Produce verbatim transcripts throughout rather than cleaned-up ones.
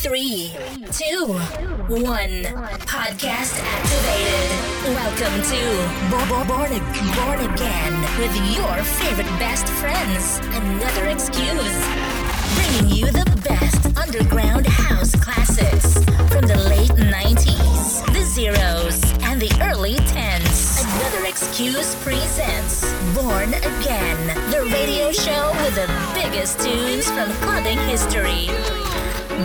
Three, two, one. Podcast activated. Welcome to Born, Born Again with your favorite best friends. Another Excuse. Bringing you the best underground house classics from the late nineties, the zeros, and the early tens. Another Excuse presents Born Again, the radio show with the biggest tunes from clubbing history.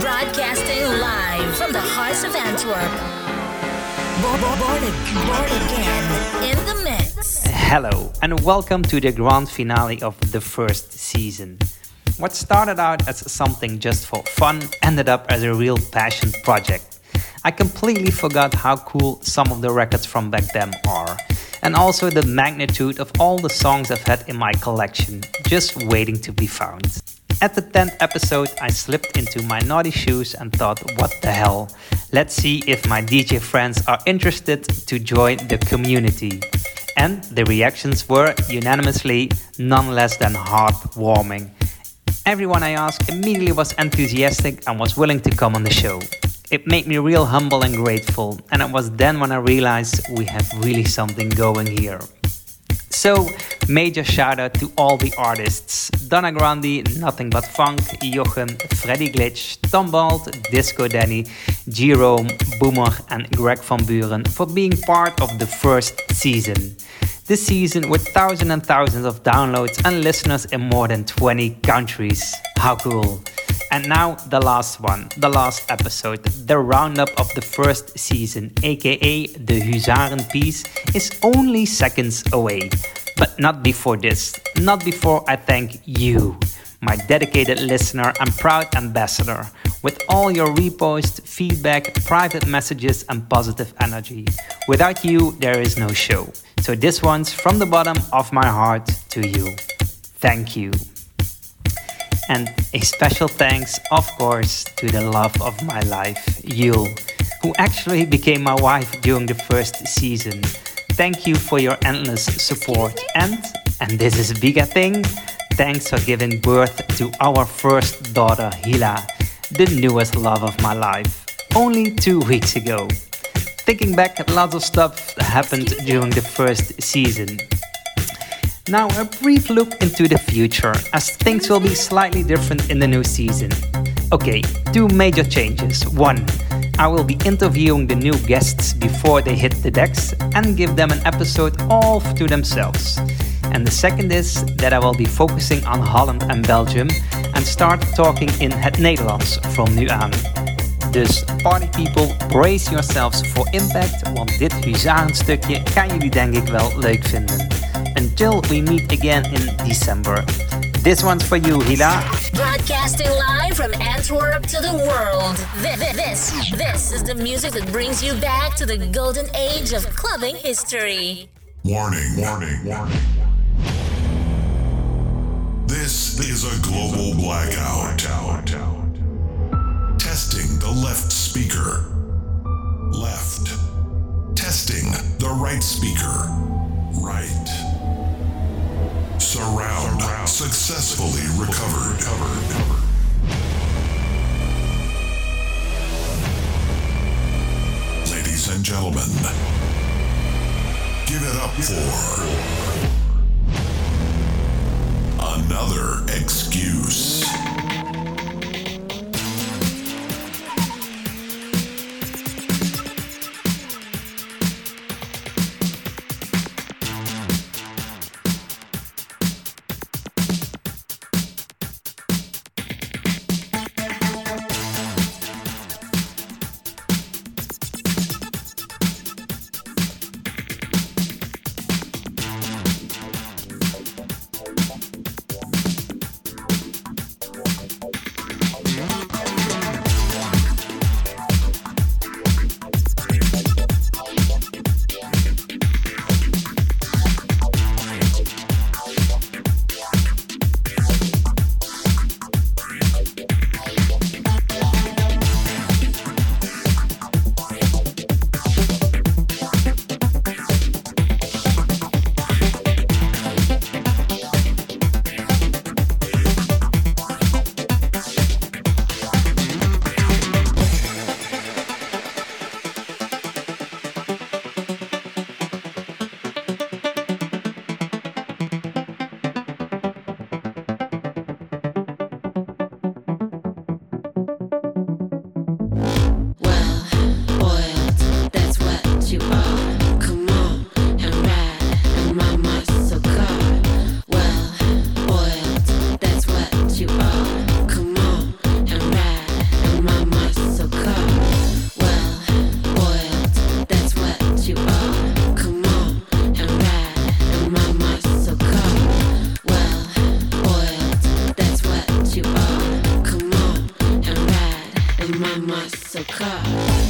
Broadcasting live from the hearts of Antwerp. Born, born, born again in the mix. Hello and welcome to the grand finale of the first season. What started out as something just for fun ended up as a real passion project. I completely forgot how cool some of the records from back then are, and also the magnitude of all the songs I've had in my collection, just waiting to be found. At the tenth episode, I slipped into my naughty shoes and thought, what the hell? Let's see if my D J friends are interested to join the community. And the reactions were unanimously none less than heartwarming. Everyone I asked immediately was enthusiastic and was willing to come on the show. It made me real humble and grateful, and it was then when I realized we have really something going here. So, major shout out to all the artists: Donna Grandi, Nothing But Funk, Jochen, Freddy Glitch, Tom Bald, Disco Danny, Jerome, Boomer and Greg van Buren for being part of the first season. This season with thousands and thousands of downloads and listeners in more than twenty countries. How cool. And now the last one, the last episode, the roundup of the first season, aka the Hussaren Peace, is only seconds away. But not before this, not before I thank you, my dedicated listener and proud ambassador, with all your reposts, feedback, private messages and positive energy. Without you, there is no show. So this one's from the bottom of my heart to you. Thank you. And a special thanks, of course, to the love of my life, Yul, who actually became my wife during the first season. Thank you for your endless support. And, and this is a bigger thing, thanks for giving birth to our first daughter, Hila, the newest love of my life, only two weeks ago. Thinking back, lots of stuff happened during the first season. Now a brief look into the future, as things will be slightly different in the new season. Okay, two major changes. One, I will be interviewing the new guests before they hit the decks and give them an episode all to themselves. And the second is that I will be focusing on Holland and Belgium and start talking in het Nederlands from nu aan. Dus party people, brace yourselves for impact, want dit huzarenstukje gaan jullie denk ik wel leuk vinden. Until we meet again in December. This one's for you, Hila. Broadcasting live from Antwerp to the world. This, this, this is the music that brings you back to the golden age of clubbing history. Warning, warning, warning. This is a global blackout. Testing the left speaker. Left. Testing the right speaker. Right. Surround. Surround. Successfully recovered. recovered. Ladies and gentlemen, give it up for Another Excuse. and mama so cry.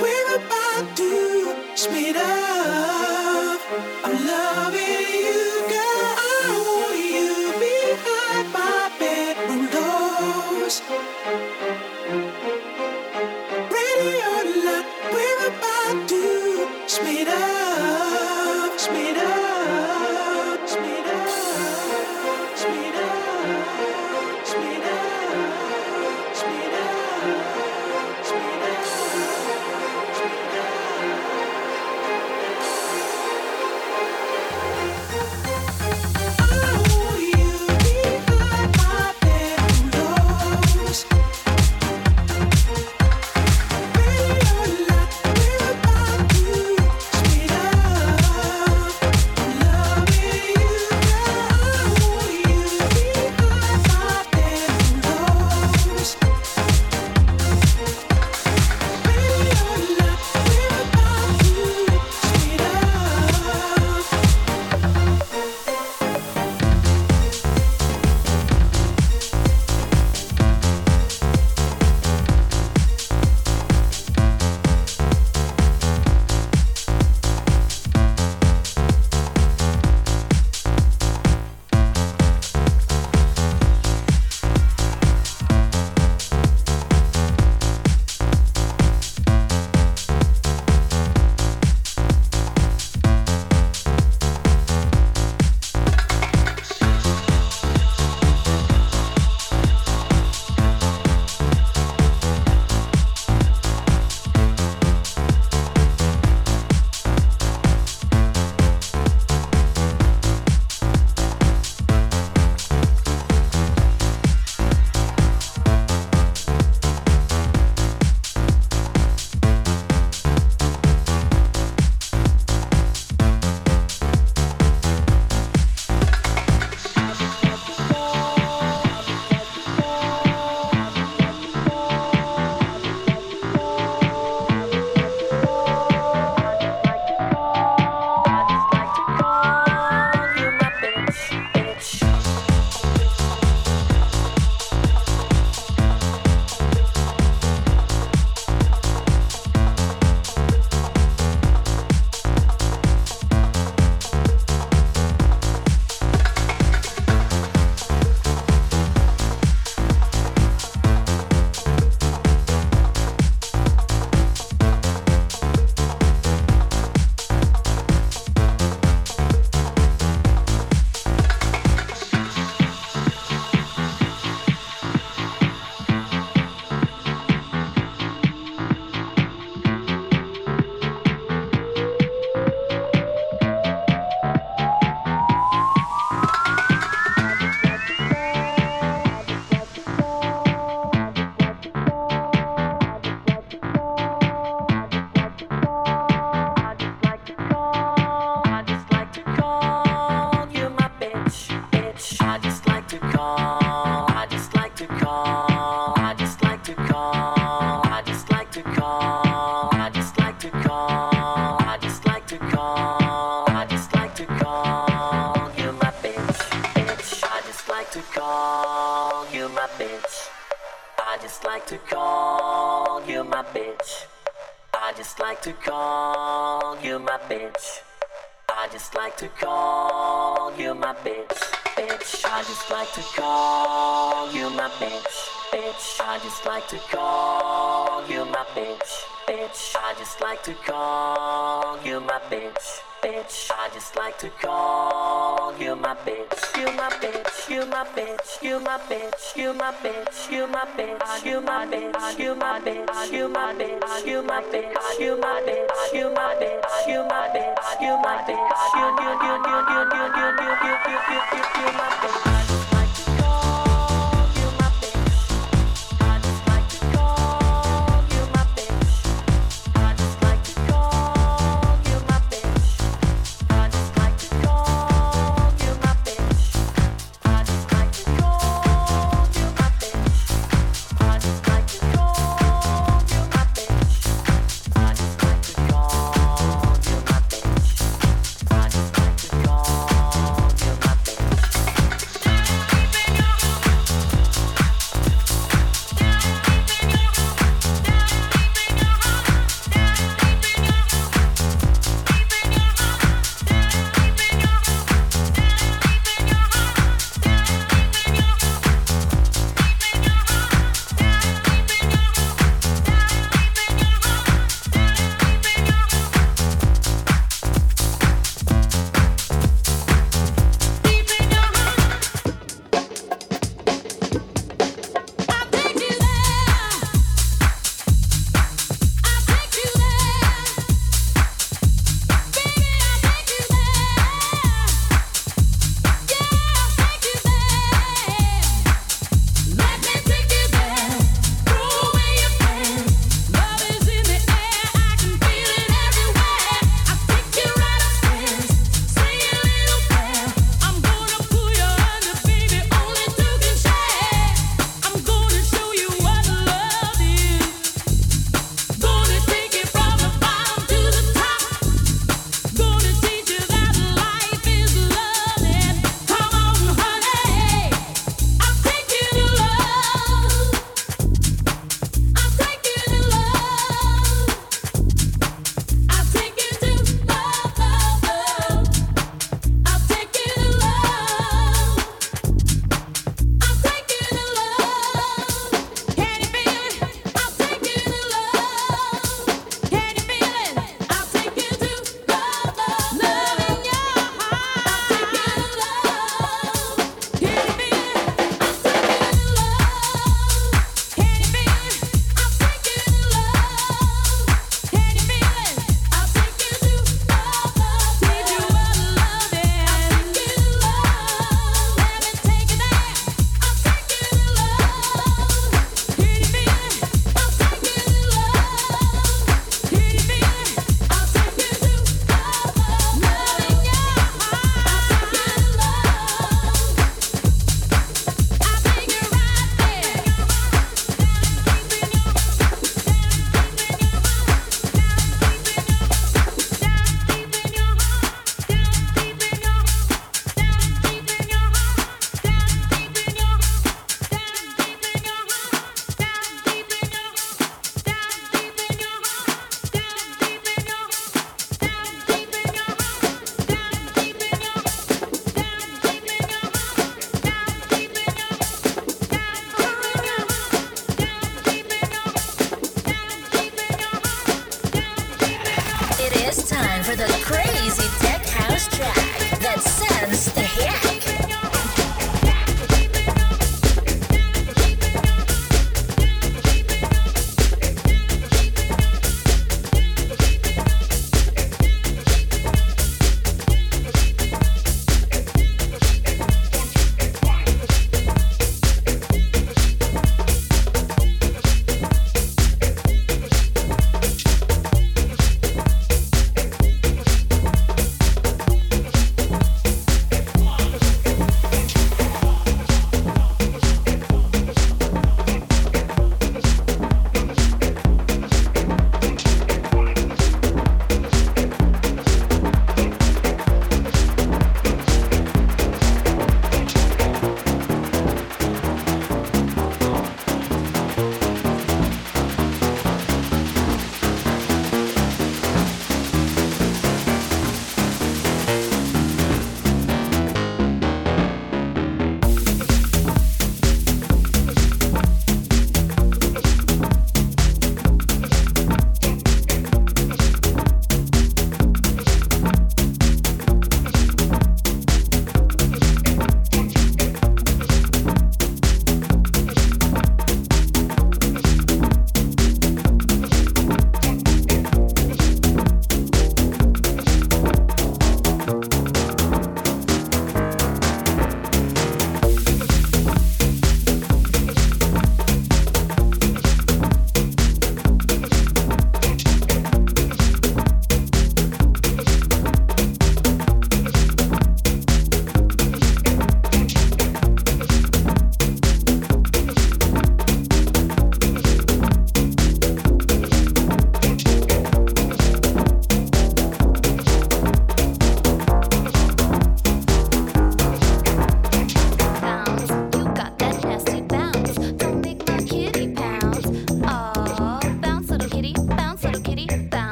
We're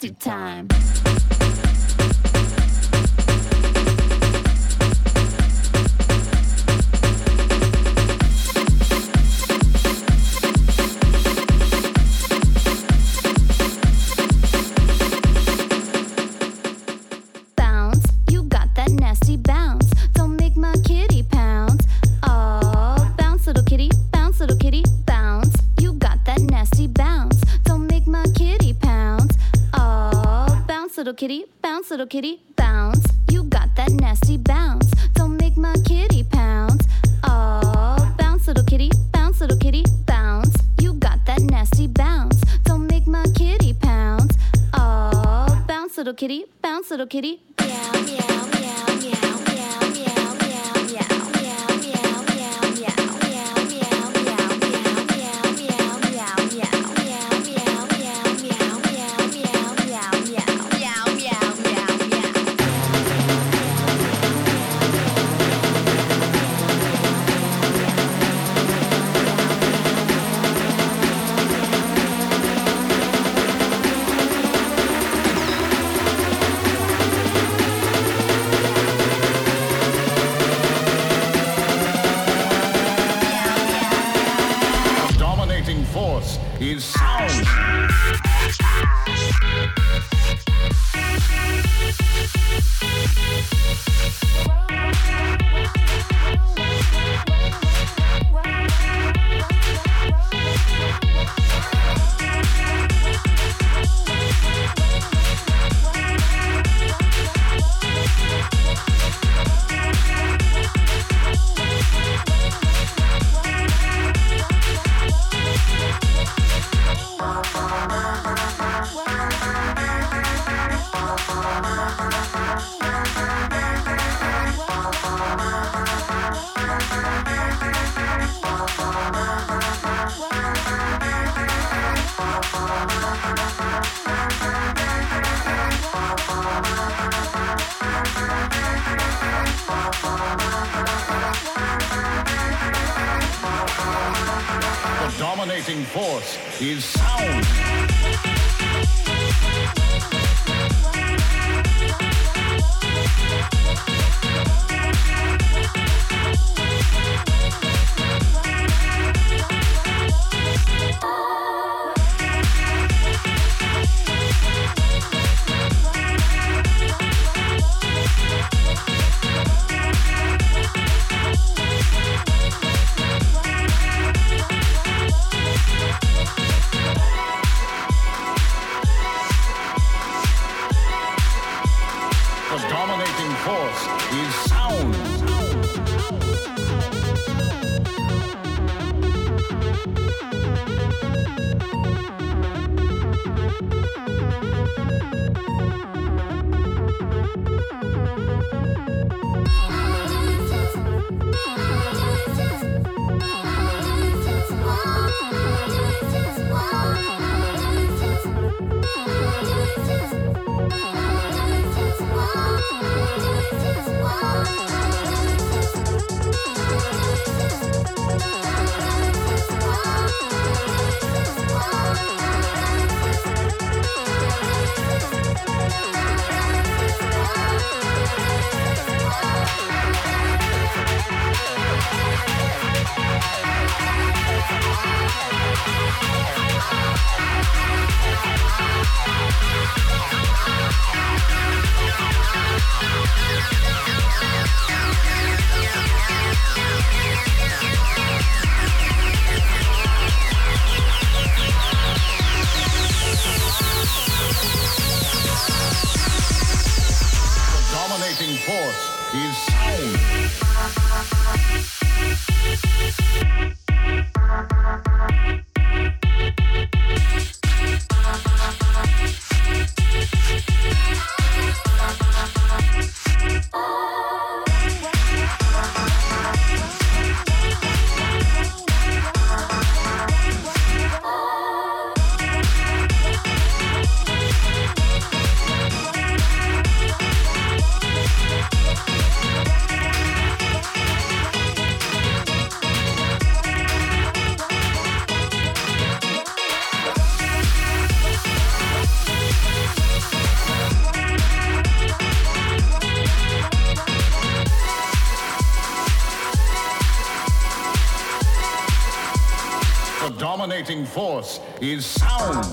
wasted time. Kitty, bounce, little kitty, bounce. You got that nasty bounce. Don't make my kitty pounce. Oh, bounce, little kitty, bounce, little kitty, bounce. You got that nasty bounce. Don't make my kitty pounce. Oh, bounce, little kitty, bounce, little kitty. Meow, meow, meow, meow, meow, meow, meow, meow, meow, meow, meow, meow, meow, meow, meow, meow, meow, meow, meow, meow. Is sound. The dominating force is sound. The dominating force is sound.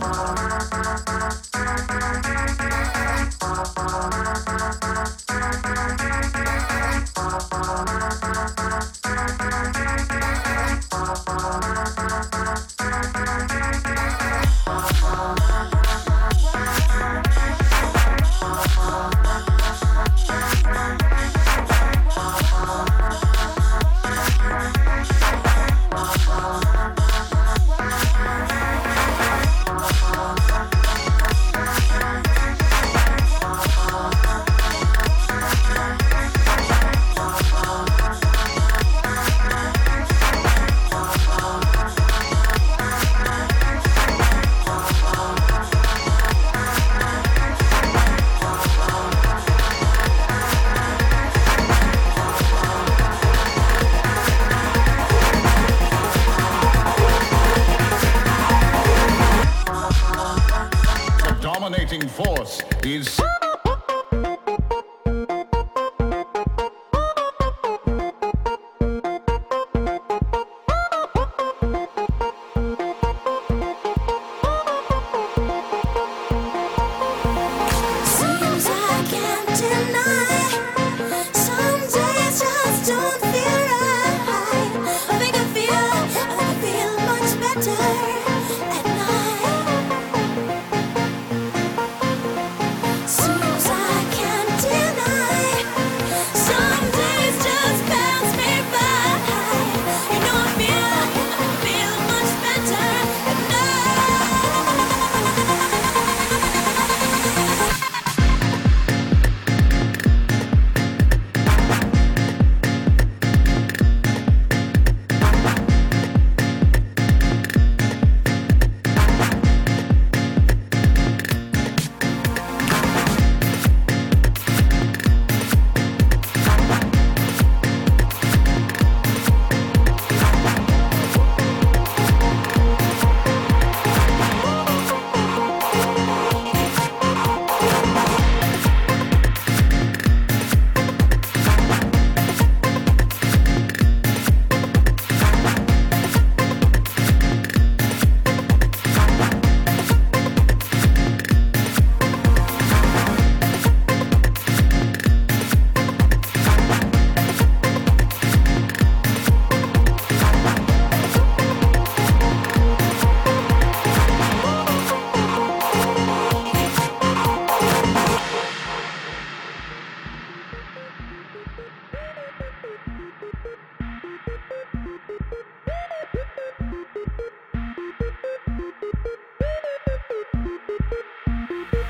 We'll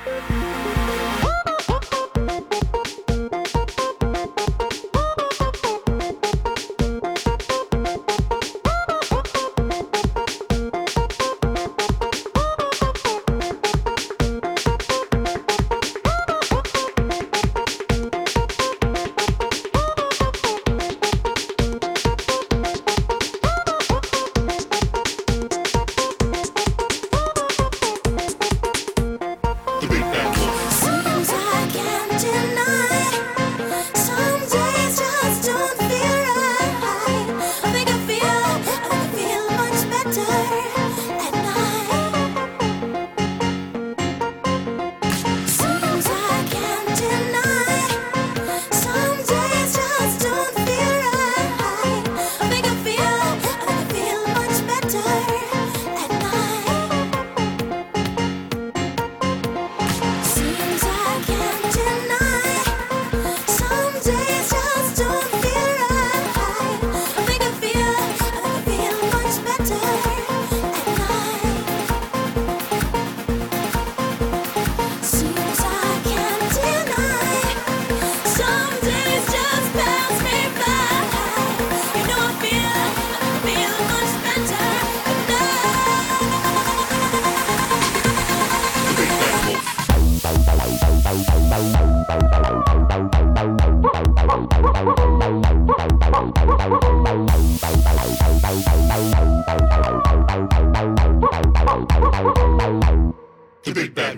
be right back.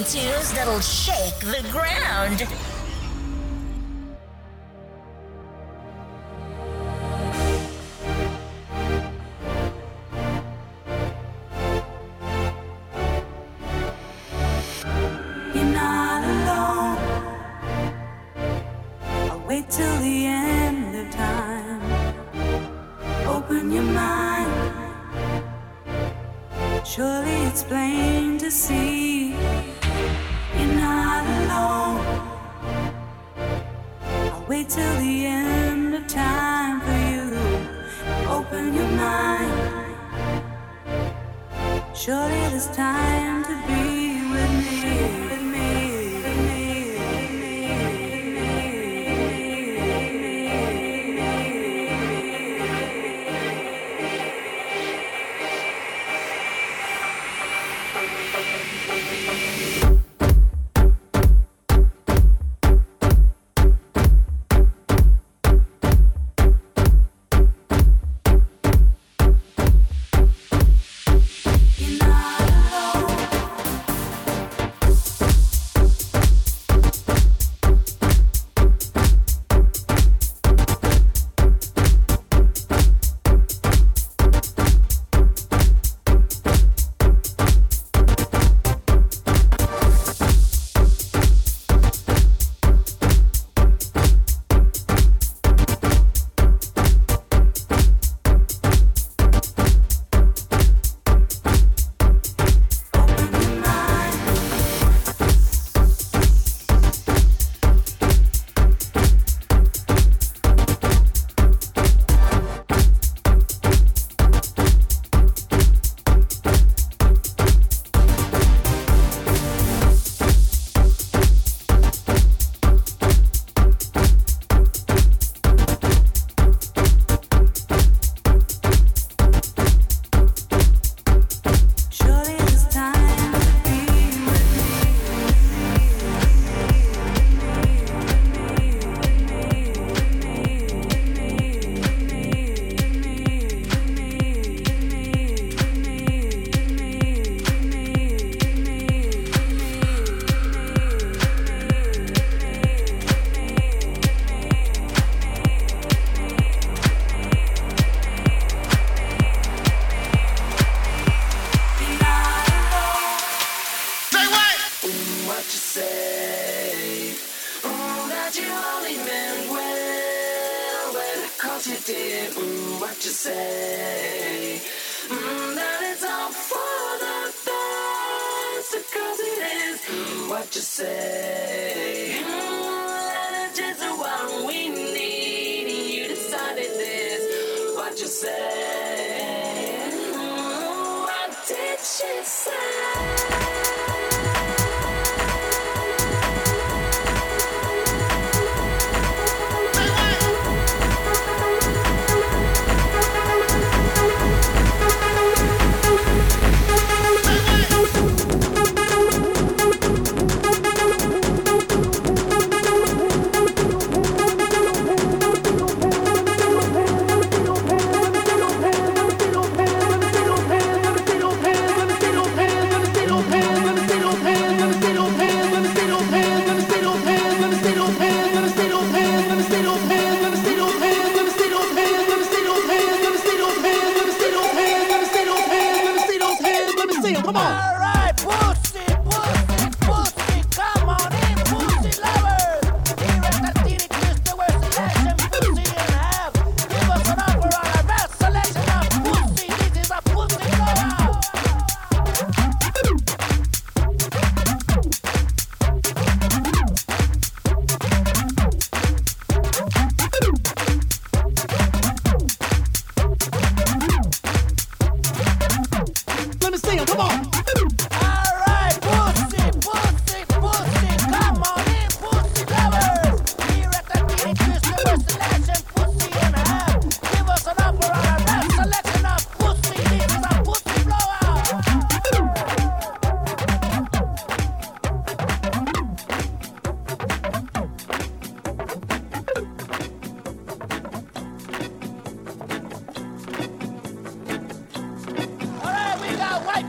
listening to's that'll shake the ground.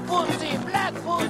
Pussy, black pussy.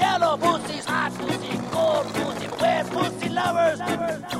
yellow pussies, hot pussy, cold pussy, wet pussy lovers. lovers, lovers.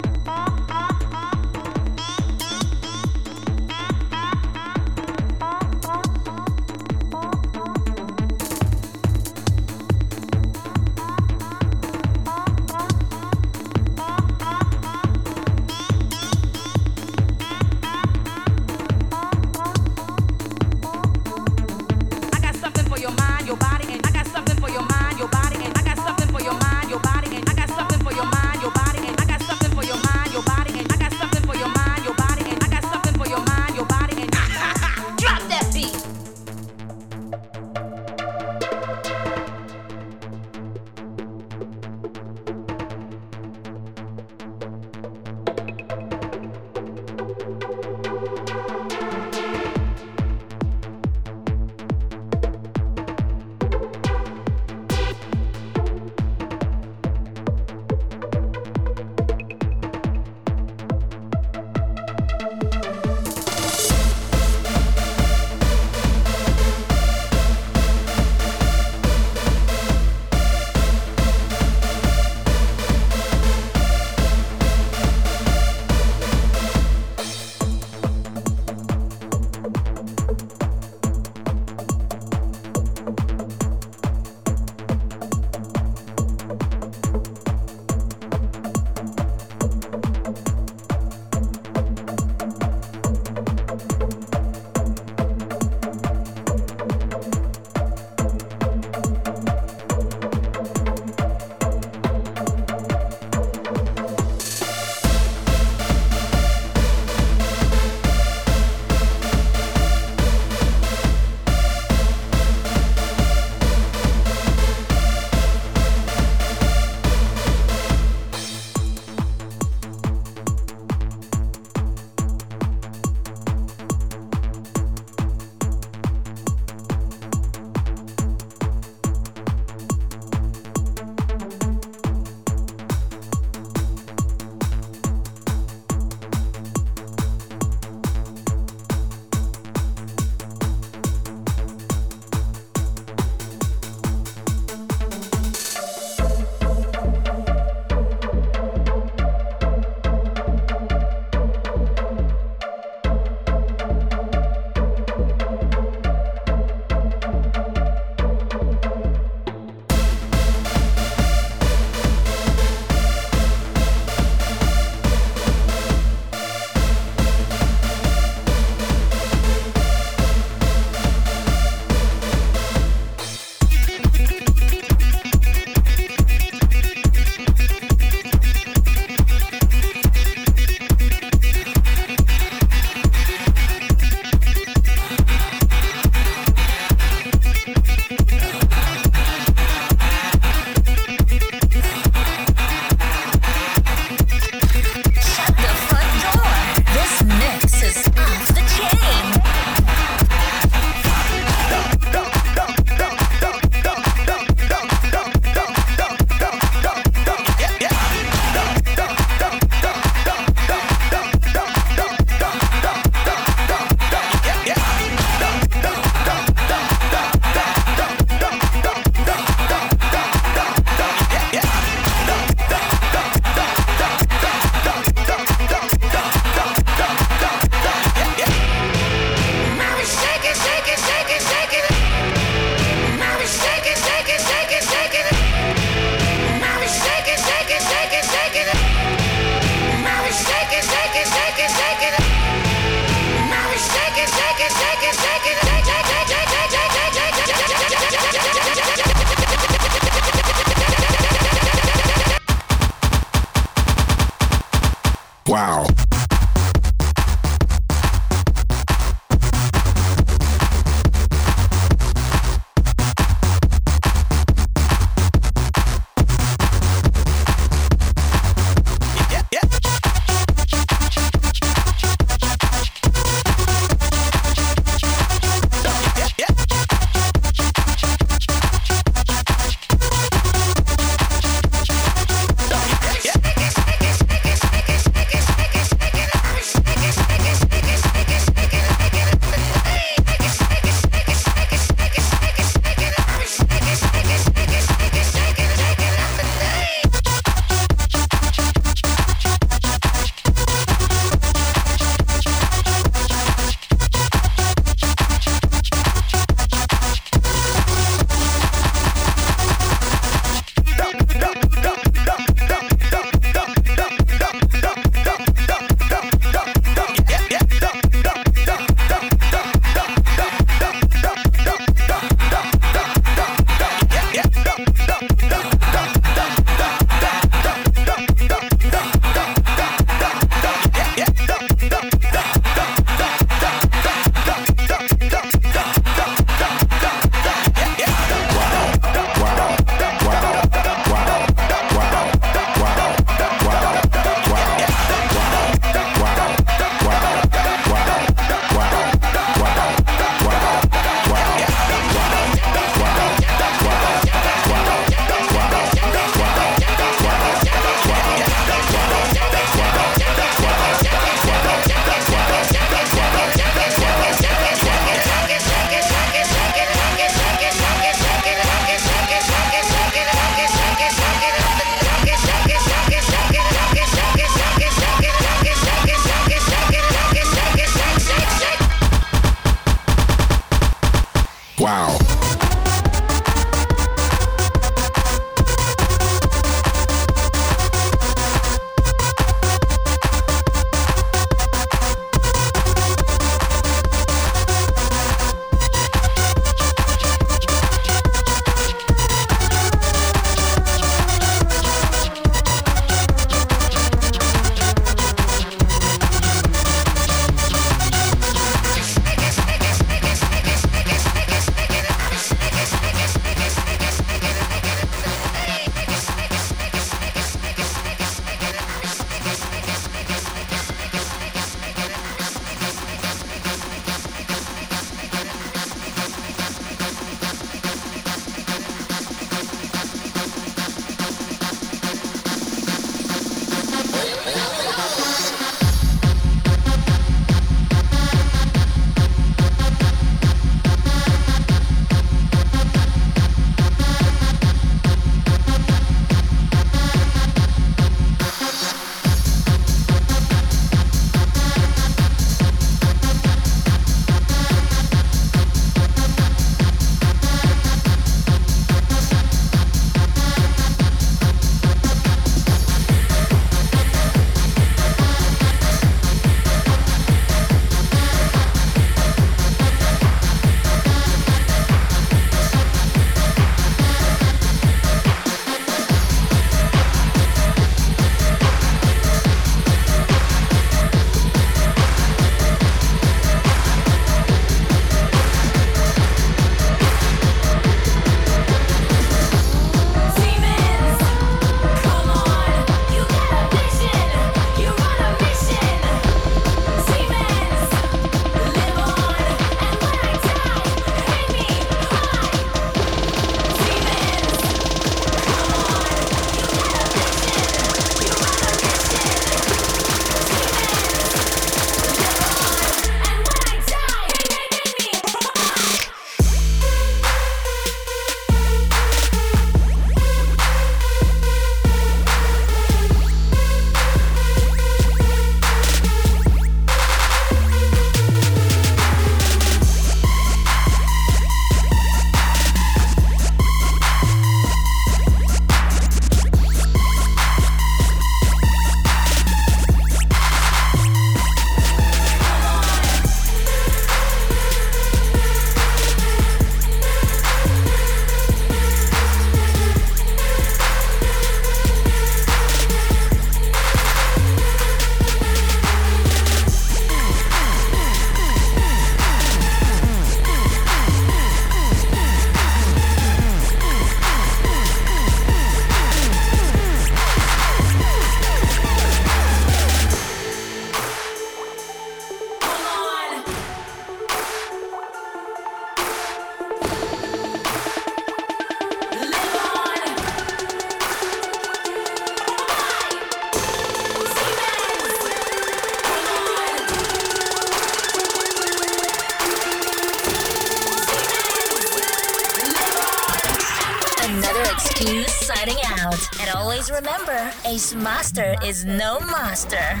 Excuse signing out. And always remember, Ace Master is no master.